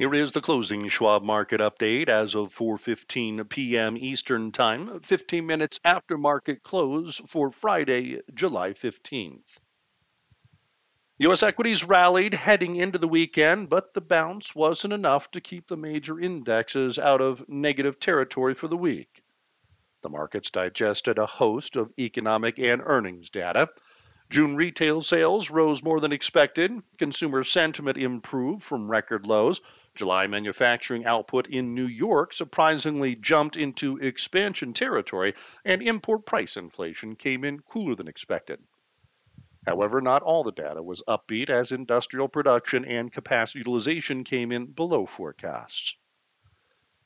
Here is the closing Schwab market update as of 4:15 p.m. Eastern Time, 15 minutes after market close for Friday, July 15th. U.S. equities rallied heading into the weekend, but the bounce wasn't enough to keep the major indexes out of negative territory for the week. The markets digested a host of economic and earnings data. June retail sales rose more than expected. Consumer sentiment improved from record lows. July manufacturing output in New York surprisingly jumped into expansion territory, and import price inflation came in cooler than expected. However, not all the data was upbeat, as industrial production and capacity utilization came in below forecasts.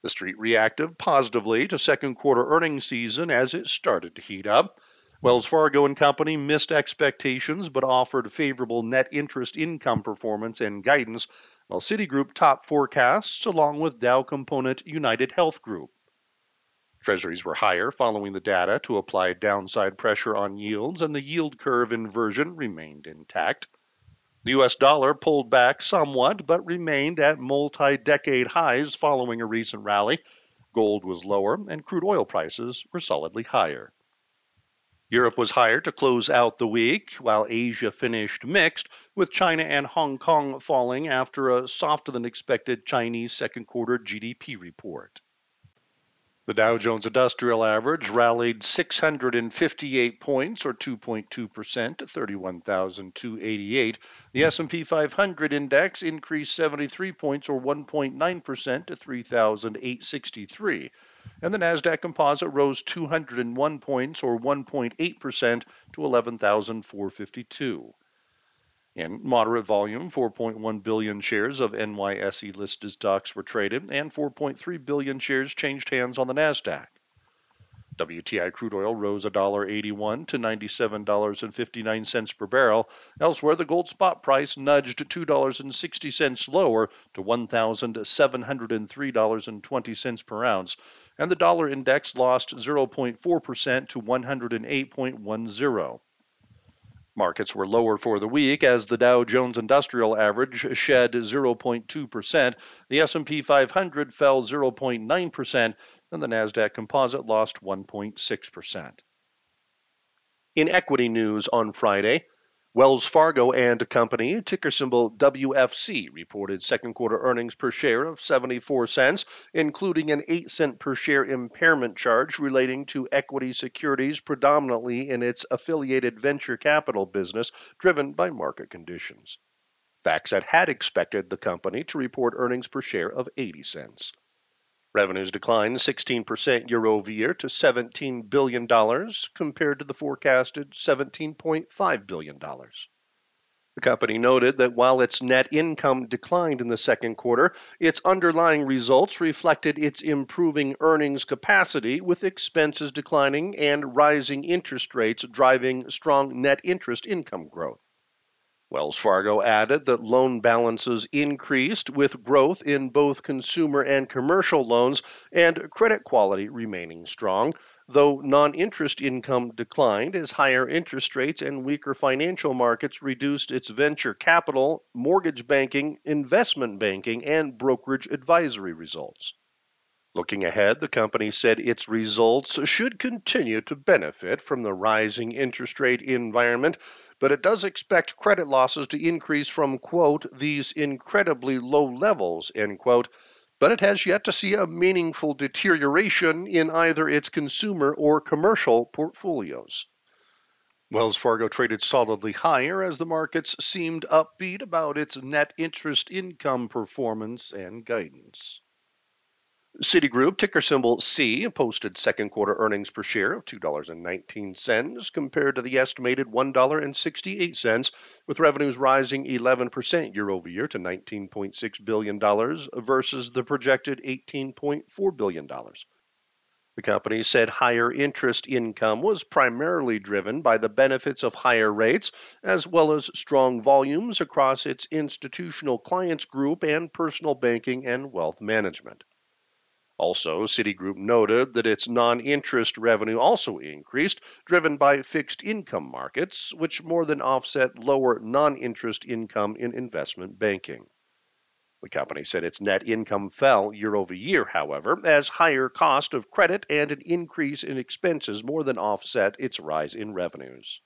The Street reacted positively to second quarter earnings season as it started to heat up. Wells Fargo and Company missed expectations but offered favorable net interest income performance and guidance, while Citigroup topped forecasts along with Dow component UnitedHealth Group. Treasuries were higher following the data to apply downside pressure on yields, and the yield curve inversion remained intact. The U.S. dollar pulled back somewhat but remained at multi-decade highs following a recent rally. Gold was lower, and crude oil prices were solidly higher. Europe was higher to close out the week, while Asia finished mixed, with China and Hong Kong falling after a softer-than-expected Chinese second-quarter GDP report. The Dow Jones Industrial Average rallied 658 points, or 2.2%, to 31,288. The S&P 500 index increased 73 points, or 1.9%, to 3,863. And the Nasdaq Composite rose 201 points, or 1.8%, to 11,452. In moderate volume, 4.1 billion shares of NYSE-listed stocks were traded, and 4.3 billion shares changed hands on the Nasdaq. WTI crude oil rose $1.81 to $97.59 per barrel. Elsewhere, the gold spot price nudged $2.60 lower to $1,703.20 per ounce, and the dollar index lost 0.4% to 108.10. Markets were lower for the week as the Dow Jones Industrial Average shed 0.2%, the S&P 500 fell 0.9%, and the Nasdaq Composite lost 1.6%. In equity news on Friday, Wells Fargo and Company, ticker symbol WFC, reported second quarter earnings per share of $0.74, including an 8-cent per share impairment charge relating to equity securities predominantly in its affiliated venture capital business, driven by market conditions. FactSet had expected the company to report earnings per share of $0.80. Revenues declined 16% year-over-year to $17 billion compared to the forecasted $17.5 billion. The company noted that while its net income declined in the second quarter, its underlying results reflected its improving earnings capacity, with expenses declining and rising interest rates driving strong net interest income growth. Wells Fargo added that loan balances increased with growth in both consumer and commercial loans, and credit quality remaining strong, though non-interest income declined as higher interest rates and weaker financial markets reduced its venture capital, mortgage banking, investment banking, and brokerage advisory results. Looking ahead, the company said its results should continue to benefit from the rising interest rate environment, but it does expect credit losses to increase from, quote, these incredibly low levels, end quote, but it has yet to see a meaningful deterioration in either its consumer or commercial portfolios. Wells Fargo traded solidly higher as the markets seemed upbeat about its net interest income performance and guidance. Citigroup, ticker symbol C, posted second quarter earnings per share of $2.19 compared to the estimated $1.68, with revenues rising 11% year-over-year to $19.6 billion versus the projected $18.4 billion. The company said higher interest income was primarily driven by the benefits of higher rates, as well as strong volumes across its institutional clients group and personal banking and wealth management. Also, Citigroup noted that its non-interest revenue also increased, driven by fixed income markets, which more than offset lower non-interest income in investment banking. The company said its net income fell year over year, however, as higher cost of credit and an increase in expenses more than offset its rise in revenues.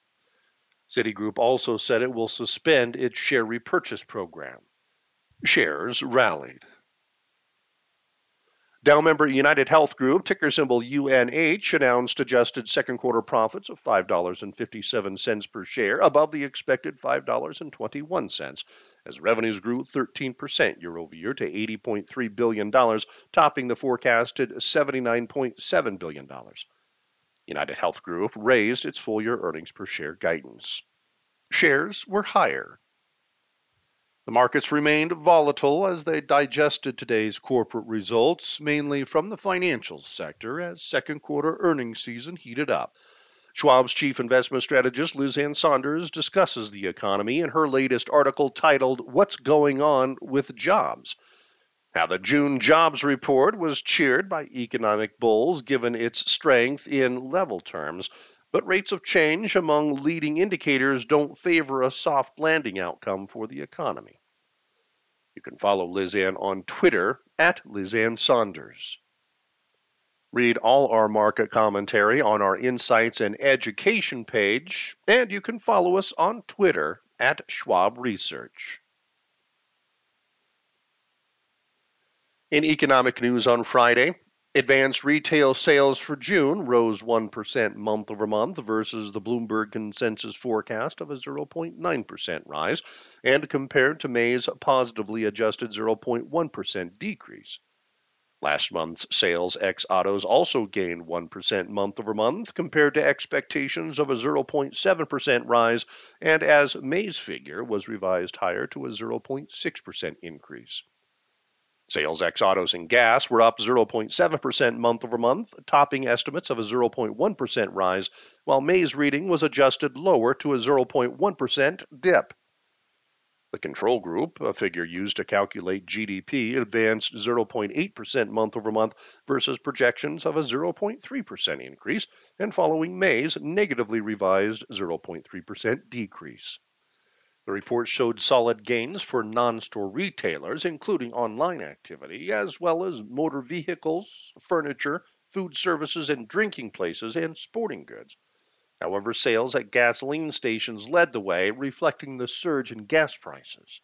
Citigroup also said it will suspend its share repurchase program. Shares rallied. Dow member UnitedHealth Group, ticker symbol UNH, announced adjusted second quarter profits of $5.57 per share, above the expected $5.21, as revenues grew 13% year-over-year to $80.3 billion, topping the forecasted $79.7 billion. UnitedHealth Group raised its full-year earnings per share guidance. Shares were higher. The markets remained volatile as they digested today's corporate results, mainly from the financial sector, as second quarter earnings season heated up. Schwab's chief investment strategist, Lizanne Saunders, discusses the economy in her latest article titled, "What's Going On with Jobs?" Now, the June jobs report was cheered by economic bulls given its strength in level terms, but rates of change among leading indicators don't favor a soft landing outcome for the economy. You can follow Lizanne on Twitter at Lizanne Saunders. Read all our market commentary on our Insights and Education page, and you can follow us on Twitter at Schwab Research. In economic news on Friday, advanced retail sales for June rose 1% month-over-month versus the Bloomberg consensus forecast of a 0.9% rise, and compared to May's positively adjusted 0.1% decrease. Last month's sales ex-autos also gained 1% month-over-month compared to expectations of a 0.7% rise, and as May's figure was revised higher to a 0.6% increase. Sales ex-autos and gas were up 0.7% month-over-month, topping estimates of a 0.1% rise, while May's reading was adjusted lower to a 0.1% dip. The control group, a figure used to calculate GDP, advanced 0.8% month-over-month versus projections of a 0.3% increase, and following May's negatively revised 0.3% decrease. The report showed solid gains for non-store retailers, including online activity, as well as motor vehicles, furniture, food services and drinking places, and sporting goods. However, sales at gasoline stations led the way, reflecting the surge in gas prices.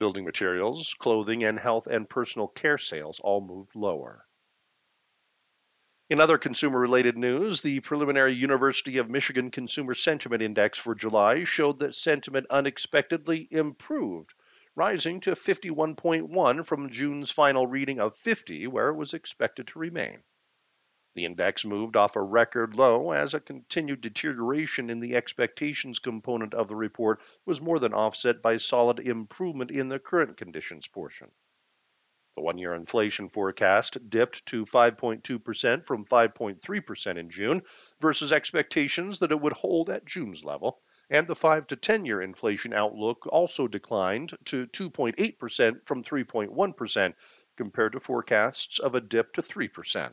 Building materials, clothing, and health and personal care sales all moved lower. In other consumer-related news, the preliminary University of Michigan Consumer Sentiment Index for July showed that sentiment unexpectedly improved, rising to 51.1 from June's final reading of 50, where it was expected to remain. The index moved off a record low as a continued deterioration in the expectations component of the report was more than offset by solid improvement in the current conditions portion. The one-year inflation forecast dipped to 5.2% from 5.3% in June, versus expectations that it would hold at June's level, and the 5 to 10-year inflation outlook also declined to 2.8% from 3.1%, compared to forecasts of a dip to 3%.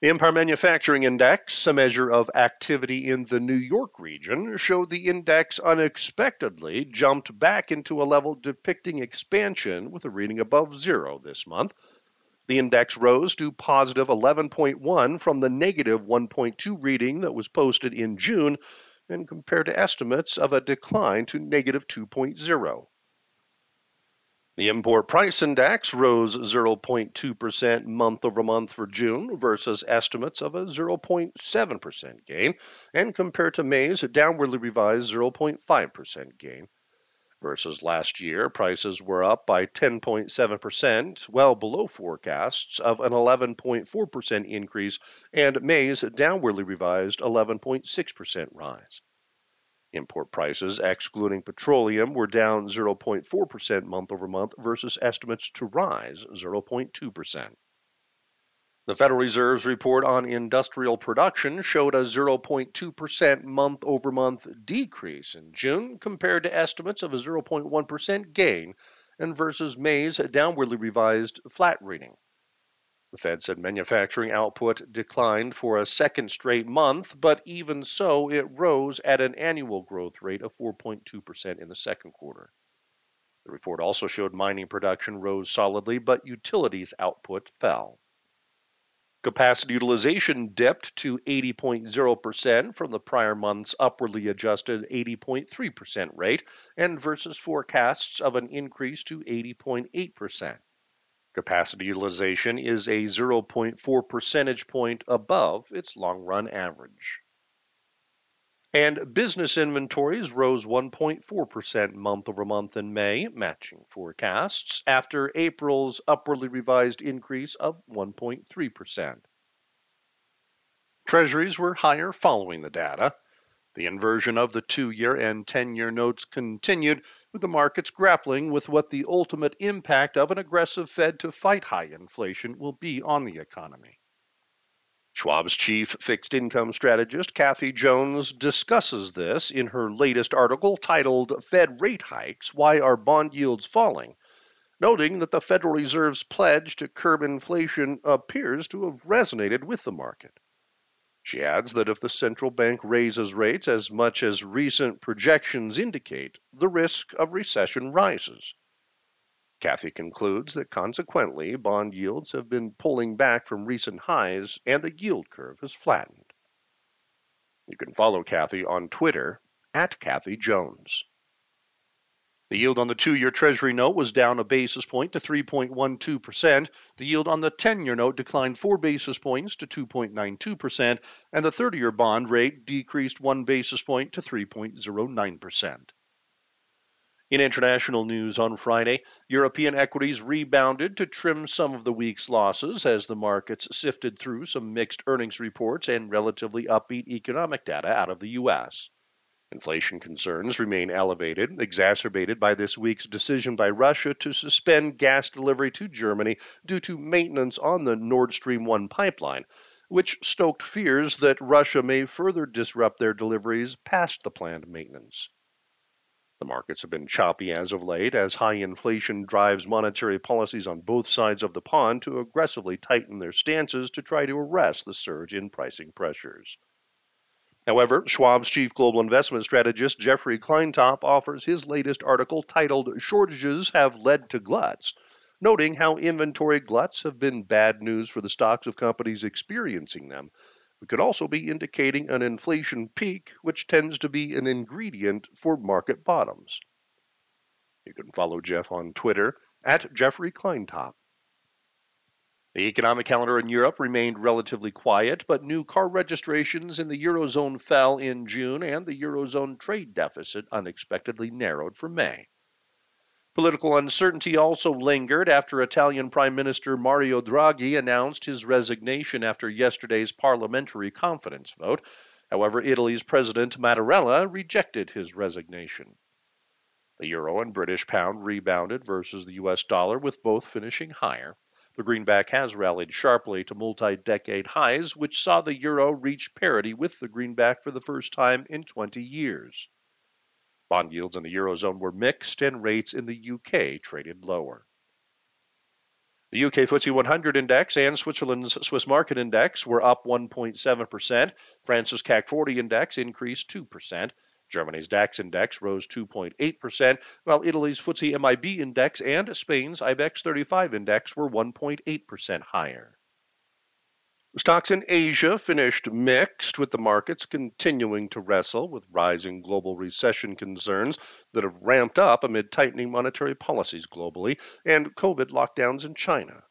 The Empire Manufacturing Index, a measure of activity in the New York region, showed the index unexpectedly jumped back into a level depicting expansion with a reading above zero this month. The index rose to positive 11.1 from the negative 1.2 reading that was posted in June, and compared to estimates of a decline to negative 2.0. The import price index rose 0.2% month-over-month for June versus estimates of a 0.7% gain, and compared to May's downwardly revised 0.5% gain. Versus last year, prices were up by 10.7%, well below forecasts of an 11.4% increase, and May's downwardly revised 11.6% rise. Import prices, excluding petroleum, were down 0.4% month-over-month versus estimates to rise 0.2%. The Federal Reserve's report on industrial production showed a 0.2% month-over-month decrease in June compared to estimates of a 0.1% gain, and versus May's downwardly revised flat reading. The Fed said manufacturing output declined for a second straight month, but even so, it rose at an annual growth rate of 4.2% in the second quarter. The report also showed mining production rose solidly, but utilities output fell. Capacity utilization dipped to 80.0% from the prior month's upwardly adjusted 80.3% rate and versus forecasts of an increase to 80.8%. Capacity utilization is a 0.4 percentage point above its long-run average. And business inventories rose 1.4% month-over-month in May, matching forecasts, after April's upwardly revised increase of 1.3%. Treasuries were higher following the data. The inversion of the 2-year and 10-year notes continued, with the markets grappling with what the ultimate impact of an aggressive Fed to fight high inflation will be on the economy. Schwab's chief fixed income strategist, Kathy Jones, discusses this in her latest article titled Fed Rate Hikes, Why Are Bond Yields Falling?, noting that the Federal Reserve's pledge to curb inflation appears to have resonated with the market. She adds that if the central bank raises rates as much as recent projections indicate, the risk of recession rises. Kathy concludes that consequently, bond yields have been pulling back from recent highs and the yield curve has flattened. You can follow Kathy on Twitter at Kathy Jones. The yield on the 2-year Treasury note was down a basis point to 3.12%. The yield on the 10-year note declined 4 basis points to 2.92%, and the 30-year bond rate decreased 1 basis point to 3.09%. In international news on Friday, European equities rebounded to trim some of the week's losses as the markets sifted through some mixed earnings reports and relatively upbeat economic data out of the U.S. Inflation concerns remain elevated, exacerbated by this week's decision by Russia to suspend gas delivery to Germany due to maintenance on the Nord Stream 1 pipeline, which stoked fears that Russia may further disrupt their deliveries past the planned maintenance. The markets have been choppy as of late, as high inflation drives monetary policies on both sides of the pond to aggressively tighten their stances to try to arrest the surge in pricing pressures. However, Schwab's chief global investment strategist, Jeffrey Kleintop, offers his latest article titled Shortages Have Led to Gluts, noting how inventory gluts have been bad news for the stocks of companies experiencing them, but could also be indicating an inflation peak, which tends to be an ingredient for market bottoms. You can follow Jeff on Twitter at Jeffrey Kleintop. The economic calendar in Europe remained relatively quiet, but new car registrations in the Eurozone fell in June, and the Eurozone trade deficit unexpectedly narrowed for May. Political uncertainty also lingered after Italian Prime Minister Mario Draghi announced his resignation after yesterday's parliamentary confidence vote. However, Italy's President Mattarella rejected his resignation. The euro and British pound rebounded versus the U.S. dollar, with both finishing higher. The greenback has rallied sharply to multi-decade highs, which saw the euro reach parity with the greenback for the first time in 20 years. Bond yields in the Eurozone were mixed, and rates in the UK traded lower. The UK FTSE 100 Index and Switzerland's Swiss Market Index were up 1.7%. France's CAC 40 Index increased 2%. Germany's DAX Index rose 2.8%, while Italy's FTSE MIB Index and Spain's IBEX 35 Index were 1.8% higher. Stocks in Asia finished mixed, with the markets continuing to wrestle with rising global recession concerns that have ramped up amid tightening monetary policies globally and COVID lockdowns in China.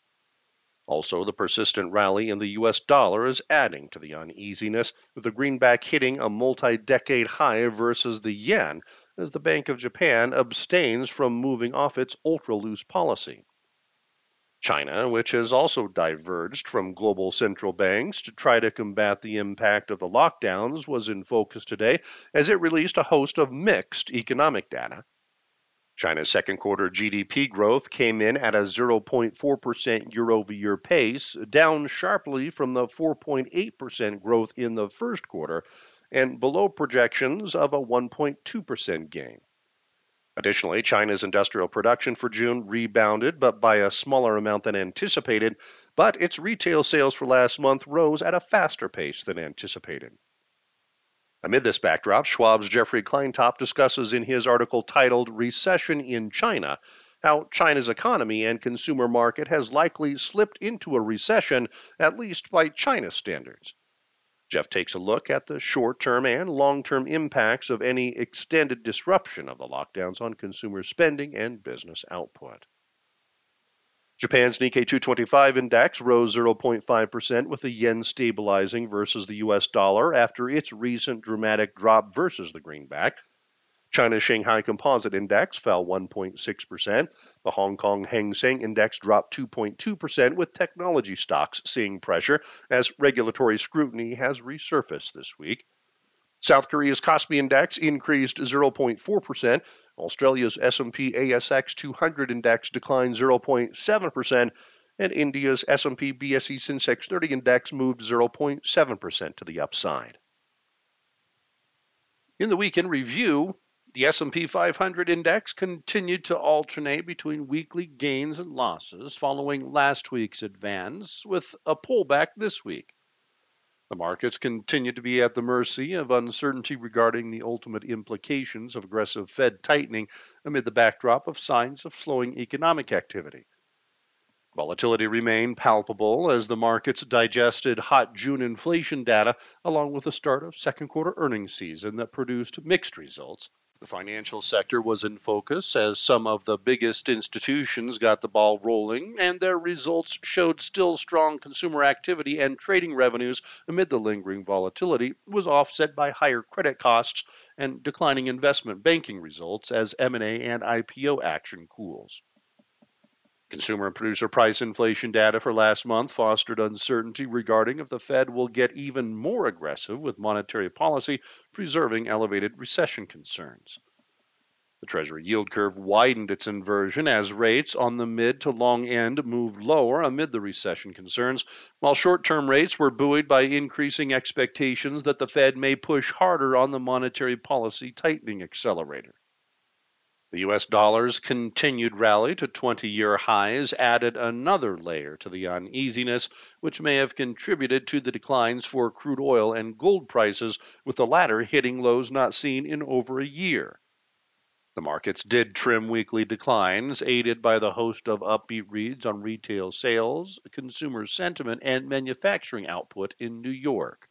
Also, the persistent rally in the U.S. dollar is adding to the uneasiness, with the greenback hitting a multi-decade high versus the yen as the Bank of Japan abstains from moving off its ultra-loose policy. China, which has also diverged from global central banks to try to combat the impact of the lockdowns, was in focus today as it released a host of mixed economic data. China's second quarter GDP growth came in at a 0.4% year-over-year pace, down sharply from the 4.8% growth in the first quarter and below projections of a 1.2% gain. Additionally, China's industrial production for June rebounded, but by a smaller amount than anticipated, but its retail sales for last month rose at a faster pace than anticipated. Amid this backdrop, Schwab's Jeffrey Kleintop discusses in his article titled Recession in China, how China's economy and consumer market has likely slipped into a recession, at least by China's standards. Jeff takes a look at the short-term and long-term impacts of any extended disruption of the lockdowns on consumer spending and business output. Japan's Nikkei 225 index rose 0.5% with the yen stabilizing versus the U.S. dollar after its recent dramatic drop versus the greenback. China's Shanghai Composite index fell 1.6%. The Hong Kong Hang Seng index dropped 2.2% with technology stocks seeing pressure as regulatory scrutiny has resurfaced this week. South Korea's KOSPI index increased 0.4%. Australia's S&P ASX 200 index declined 0.7%, and India's S&P BSE Sensex 30 index moved 0.7% to the upside. In the week in review, the S&P 500 index continued to alternate between weekly gains and losses following last week's advance, with a pullback this week. The markets continue to be at the mercy of uncertainty regarding the ultimate implications of aggressive Fed tightening amid the backdrop of signs of slowing economic activity. Volatility remained palpable as the markets digested hot June inflation data along with the start of second quarter earnings season that produced mixed results. The financial sector was in focus as some of the biggest institutions got the ball rolling, and their results showed still strong consumer activity, and trading revenues amid the lingering volatility was offset by higher credit costs and declining investment banking results as M&A and IPO action cools. Consumer and producer price inflation data for last month fostered uncertainty regarding if the Fed will get even more aggressive with monetary policy, preserving elevated recession concerns. The Treasury yield curve widened its inversion as rates on the mid to long end moved lower amid the recession concerns, while short-term rates were buoyed by increasing expectations that the Fed may push harder on the monetary policy tightening accelerator. The U.S. dollar's continued rally to 20-year highs added another layer to the uneasiness, which may have contributed to the declines for crude oil and gold prices, with the latter hitting lows not seen in over a year. The markets did trim weekly declines, aided by the host of upbeat reads on retail sales, consumer sentiment, and manufacturing output in New York.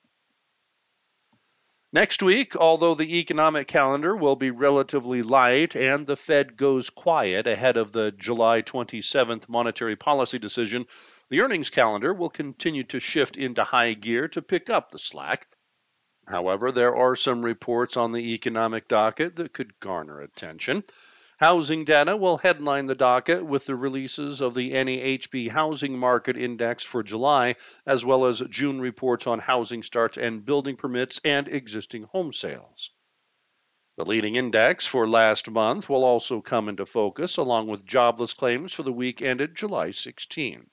Next week, although the economic calendar will be relatively light and the Fed goes quiet ahead of the July 27th monetary policy decision, the earnings calendar will continue to shift into high gear to pick up the slack. However, there are some reports on the economic docket that could garner attention. Housing data will headline the docket with the releases of the NAHB Housing Market Index for July, as well as June reports on housing starts and building permits and existing home sales. The leading index for last month will also come into focus, along with jobless claims for the week ended July 16th.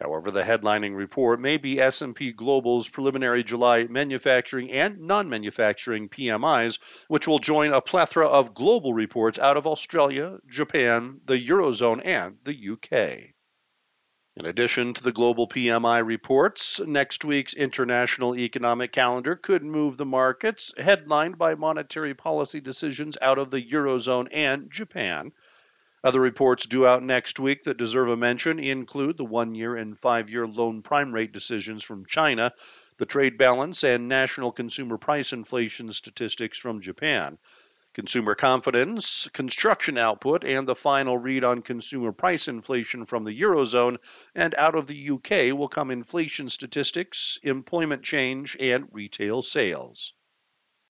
However, the headlining report may be S&P Global's preliminary July manufacturing and non-manufacturing PMIs, which will join a plethora of global reports out of Australia, Japan, the Eurozone, and the UK. In addition to the global PMI reports, next week's international economic calendar could move the markets, headlined by monetary policy decisions out of the Eurozone and Japan. Other reports due out next week that deserve a mention include the 1-year and 5-year loan prime rate decisions from China, the trade balance and national consumer price inflation statistics from Japan, consumer confidence, construction output, and the final read on consumer price inflation from the Eurozone, and out of the UK will come inflation statistics, employment change, and retail sales.